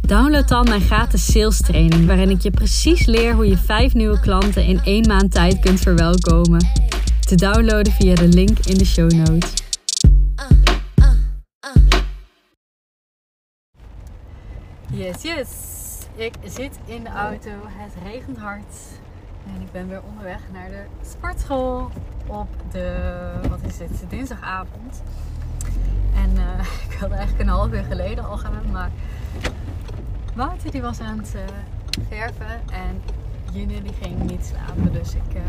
download dan mijn gratis sales training, waarin ik je precies leer hoe je 5 nieuwe klanten in 1 maand tijd kunt verwelkomen. Te downloaden via de link in de show notes. Yes, yes. Ik zit in de auto, het regent hard. En ik ben weer onderweg naar de sportschool op de dinsdagavond. En ik wilde eigenlijk een half uur geleden al gaan, maar Wouter die was aan het verven en Juni die ging niet slapen, dus ik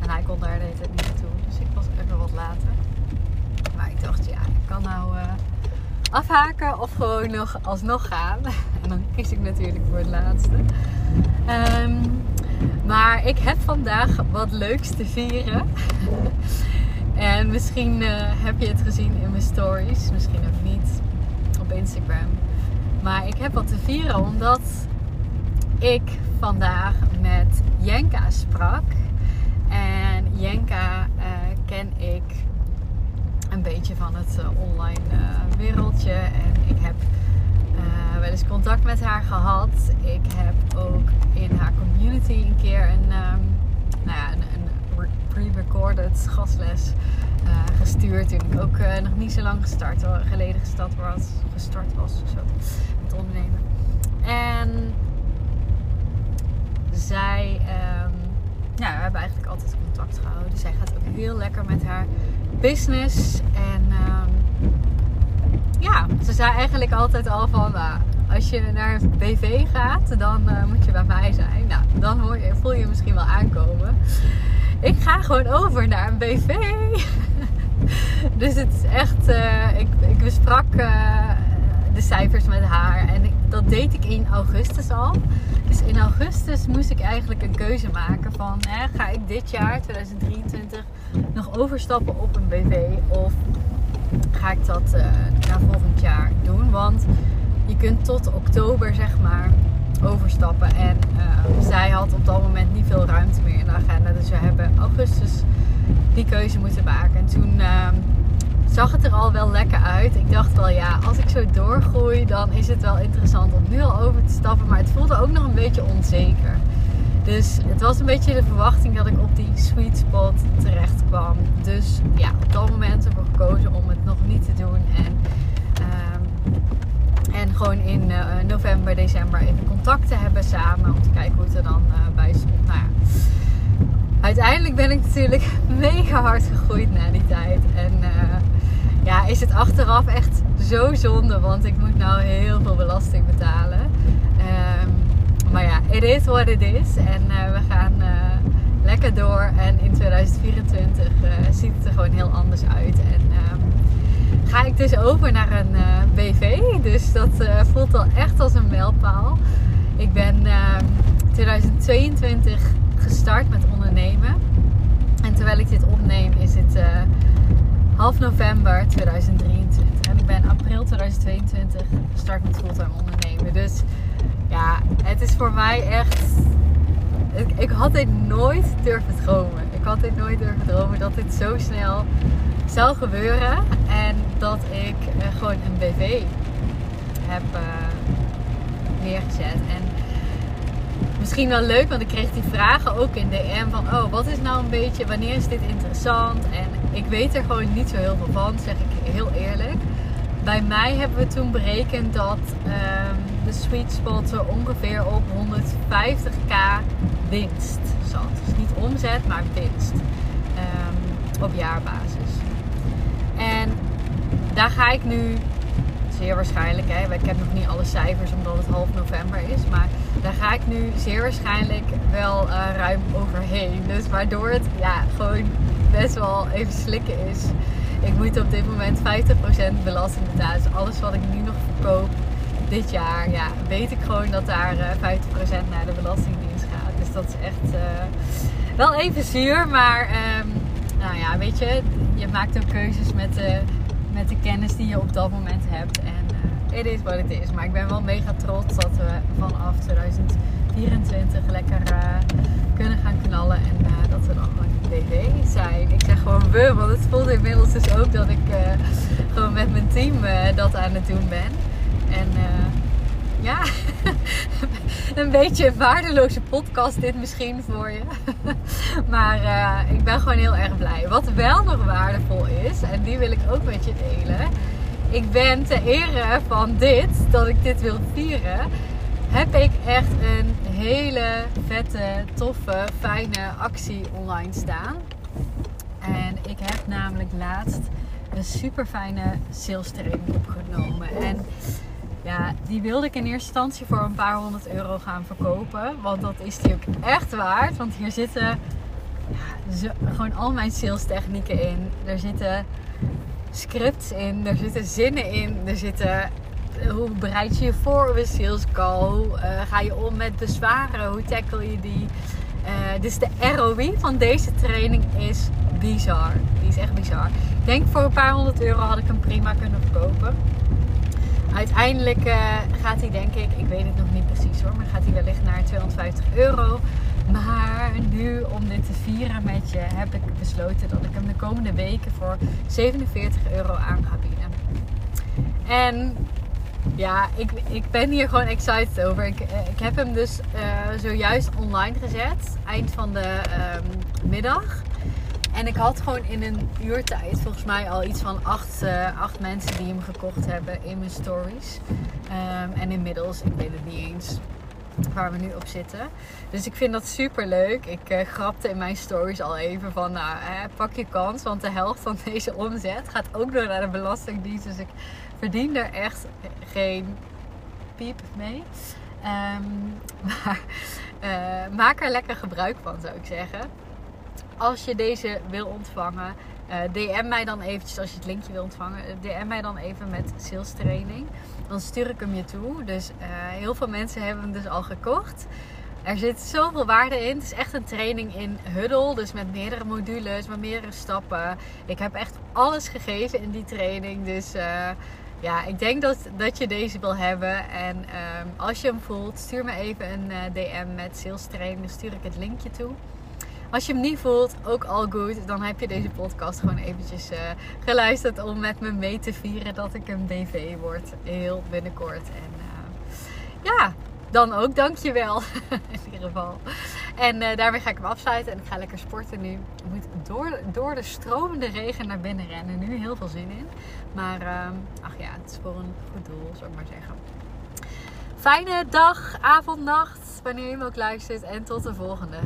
en hij kon daar de hele tijd niet naartoe, dus ik was even wat later. Maar ik dacht, ja, ik kan nou afhaken of gewoon nog alsnog gaan. En dan kies ik natuurlijk voor het laatste. Maar ik heb vandaag wat leuks te vieren. En misschien heb je het gezien in mijn stories, misschien ook niet op Instagram. Maar ik heb wat te vieren omdat ik vandaag met Jenka sprak. En Jenka ken ik een beetje van het online wereldje. En ik heb wel eens contact met haar gehad. Ik heb ook in haar community een keer een pre-recorded gastles gestuurd toen ik ook nog niet zo lang geleden gestart was, met ondernemen. En zij, we hebben eigenlijk altijd contact gehouden. Zij gaat ook heel lekker met haar business. En ze zei eigenlijk altijd al van, als je naar BV gaat, dan moet je bij mij zijn. Nou, dan voel je misschien wel aankomen. Ik ga gewoon over naar een BV. Dus het is echt, ik besprak de cijfers met haar en dat deed ik in augustus al. Dus in augustus moest ik eigenlijk een keuze maken van, ga ik dit jaar 2023 nog overstappen op een BV of ga ik dat naar volgend jaar doen? Want je kunt tot oktober zeg maar overstappen en zij had op dat moment niet veel ruimte meer in de agenda. Dus we hebben augustus die keuze moeten maken. En toen zag het er al wel lekker uit. Ik dacht wel, ja, als ik zo doorgroei, dan is het wel interessant om nu al over te stappen. Maar het voelde ook nog een beetje onzeker. Dus het was een beetje de verwachting dat ik op die sweet spot terecht kwam. Dus ja, op dat moment heb ik gekozen om het nog niet te doen. En gewoon in november, december even contact te hebben samen. Om te kijken hoe het er dan bij stond. Nou ja. Uiteindelijk ben ik natuurlijk mega hard gegroeid na die tijd. En is het achteraf echt zo zonde. Want ik moet nou heel veel belasting betalen. Maar ja, it is what it is. En we gaan lekker door. En in 2024 ziet het er gewoon heel anders uit. En ga ik dus over naar een BV. Dus dat voelt al echt als een mijlpaal. Ik ben 2022 gestart met ondernemen. En terwijl ik dit opneem is het half november 2023. En ik ben april 2022 gestart met fulltime ondernemen. Dus ja, het is voor mij echt... Ik had dit nooit durven dromen. Ik had dit nooit durven dromen dat dit zo snel zou gebeuren. En dat ik gewoon een BV heb neergezet. En misschien wel leuk, want ik kreeg die vragen ook in DM van, wat is nou een beetje, wanneer is dit interessant? En ik weet er gewoon niet zo heel veel van, zeg ik heel eerlijk. Bij mij hebben we toen berekend dat de sweet spot zo ongeveer op 150.000 winst zat. Dus niet omzet, maar winst. Op jaarbasis. En daar ga ik nu... Zeer waarschijnlijk, ik heb nog niet alle cijfers omdat het half november is, maar daar ga ik nu zeer waarschijnlijk wel ruim overheen. Dus waardoor het gewoon best wel even slikken is. Ik moet op dit moment 50% belasting betalen. Dus alles wat ik nu nog verkoop dit jaar, ja, weet ik gewoon dat daar 50% naar de Belastingdienst gaat. Dus dat is echt wel even zuur. Maar nou ja, weet je, je maakt ook keuzes met de kennis die je op dat moment hebt. En it is wat het is. Maar ik ben wel mega trots dat we vanaf 2024 lekker kunnen gaan knallen. En dat we dan gewoon BV zijn. Ik zeg gewoon we, want het voelt inmiddels dus ook dat ik gewoon met mijn team dat aan het doen ben. En ja, een beetje een waardeloze podcast dit misschien voor je. Maar ik ben gewoon heel erg blij. Wat wel nog waardevol is, en die wil ik ook met je delen. Ik ben ter ere van dit, dat ik dit wil vieren, heb ik echt een hele vette, toffe, fijne actie online staan. En ik heb namelijk laatst een super fijne sales training opgenomen. En ja, die wilde ik in eerste instantie voor een paar €100 gaan verkopen. Want dat is die ook echt waard. Want hier zitten gewoon al mijn sales technieken in. Er zitten scripts in, er zitten zinnen in, er zitten hoe bereid je je voor op een sales call, hoe ga je om met bezwaren, hoe tackle je die. Dus de ROI van deze training is bizar. Die is echt bizar. Ik denk voor een paar €100 had ik hem prima kunnen verkopen. Uiteindelijk gaat hij denk ik weet het nog niet precies hoor, maar gaat hij wellicht naar €250. Maar nu om dit te vieren met je heb ik besloten dat ik hem de komende weken voor €47 aan ga bieden. En ja, ik ben hier gewoon excited over. Ik heb hem dus zojuist online gezet, eind van de middag. En ik had gewoon in een uur tijd volgens mij al iets van acht mensen die hem gekocht hebben in mijn stories. En inmiddels, ik weet het niet eens waar we nu op zitten. Dus ik vind dat super leuk. Ik grapte in mijn stories al even van nou, pak je kans. Want de helft van deze omzet gaat ook door naar de Belastingdienst. Dus ik verdien er echt geen piep mee. Maar maak er lekker gebruik van, zou ik zeggen. Als je deze wil ontvangen, DM mij dan eventjes als je het linkje wil ontvangen. DM mij dan even met sales training. Dan stuur ik hem je toe. Dus heel veel mensen hebben hem dus al gekocht. Er zit zoveel waarde in. Het is echt een training in huddle. Dus met meerdere modules, met meerdere stappen. Ik heb echt alles gegeven in die training. Dus ja, ik denk dat je deze wil hebben. En als je hem voelt, stuur me even een DM met sales training. Dan stuur ik het linkje toe. Als je hem niet voelt, ook all good. Dan heb je deze podcast gewoon eventjes geluisterd om met me mee te vieren dat ik een BV word. Heel binnenkort. En ja, dan ook dankjewel. In ieder geval. En daarmee ga ik hem afsluiten. En ik ga lekker sporten nu. Ik moet door de stromende regen naar binnen rennen. Nu heel veel zin in. Maar ach ja, het is voor een goed doel, zou ik maar zeggen. Fijne dag, avond, nacht. Wanneer je hem ook luistert. En tot de volgende.